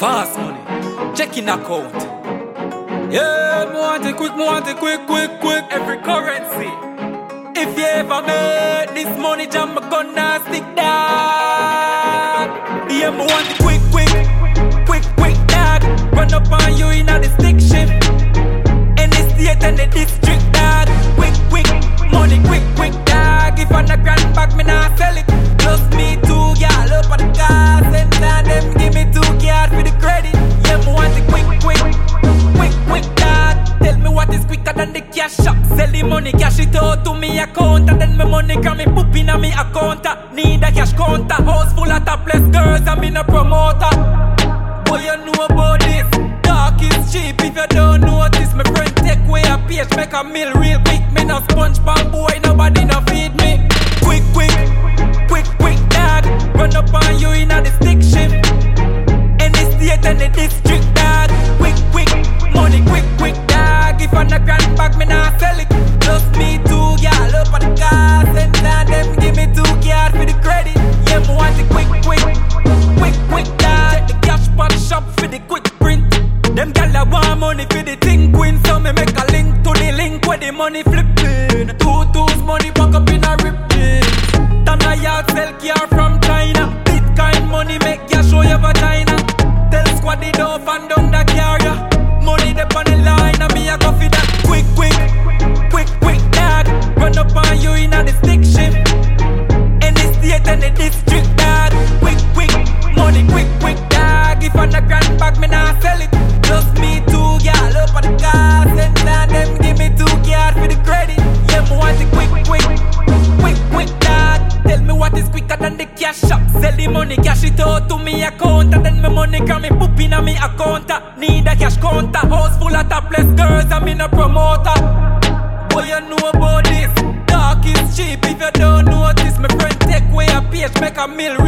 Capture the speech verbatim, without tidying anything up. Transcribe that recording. Fast money, checking account. Yeah, me want it quick, me want it quick, quick, quick. Every currency. If you ever make this money, jam me gonna stick that. Yeah, me want it quick, quick, quick, quick, dad. Run up on you in a the stick shift. And the state and the district, dad. Quick, quick, money, quick, quick, dad. Give on a grand bag, me nah sell it. Plus me two, yeah, up on the car. Send down them, give me two yard for the credit. Yeah, me want it quick, quick, quick, quick, dad. Tell me what is quicker than the cash shop. Sell the money, cash it out to me account. And then my money got me poop in me account. Need a cash counter. House full of topless girls and me no promoter. Boy, you know about this. Talk is cheap if you don't notice. My friend take away a page, make a meal real quick. Me no SpongeBob boy, nobody no feed me. Quick, quick, quick, quick, dad. Run up on you in a the stick shift. And the state and the district, dad. Quick, quick, money, quick, quick, dad. Give on a grand bag, me nah sell it. Plus me two, y'all up on the car. Send down them, give me two cards for the credit. Yeah, me want it quick, quick, quick, quick, dad. Check the cash pot shop for the quick print. Them gal a want money for the thing queen. So me make a link to the link where the money flipping. Two twos money back up in a rip. Tana yard sell care from China. Bitcoin money make ya show your vagina. Tell squad the dove and down the carrier. Money the on the line and me a coffee that. Quick, quick, quick, quick, dad. Run up on you in a the stick shift. And the state and the district, dad. Quick, quick, money, quick, quick, dad. Give on the grand bag, me nah sell it. Just me two, y'all up on the car. Send down them, give me two cards for the credit. Yeah, me want it quick, quick, quick, quick, dad. Tell me what is quicker than the cash shop. Sell the money, cash it out to me account. And then my money come me poop in me account. Need a cash counter. House full of topless girls and me no promoter. Boy, you know about this. Talk is cheap if you don't notice. My friend take away a page, make a meal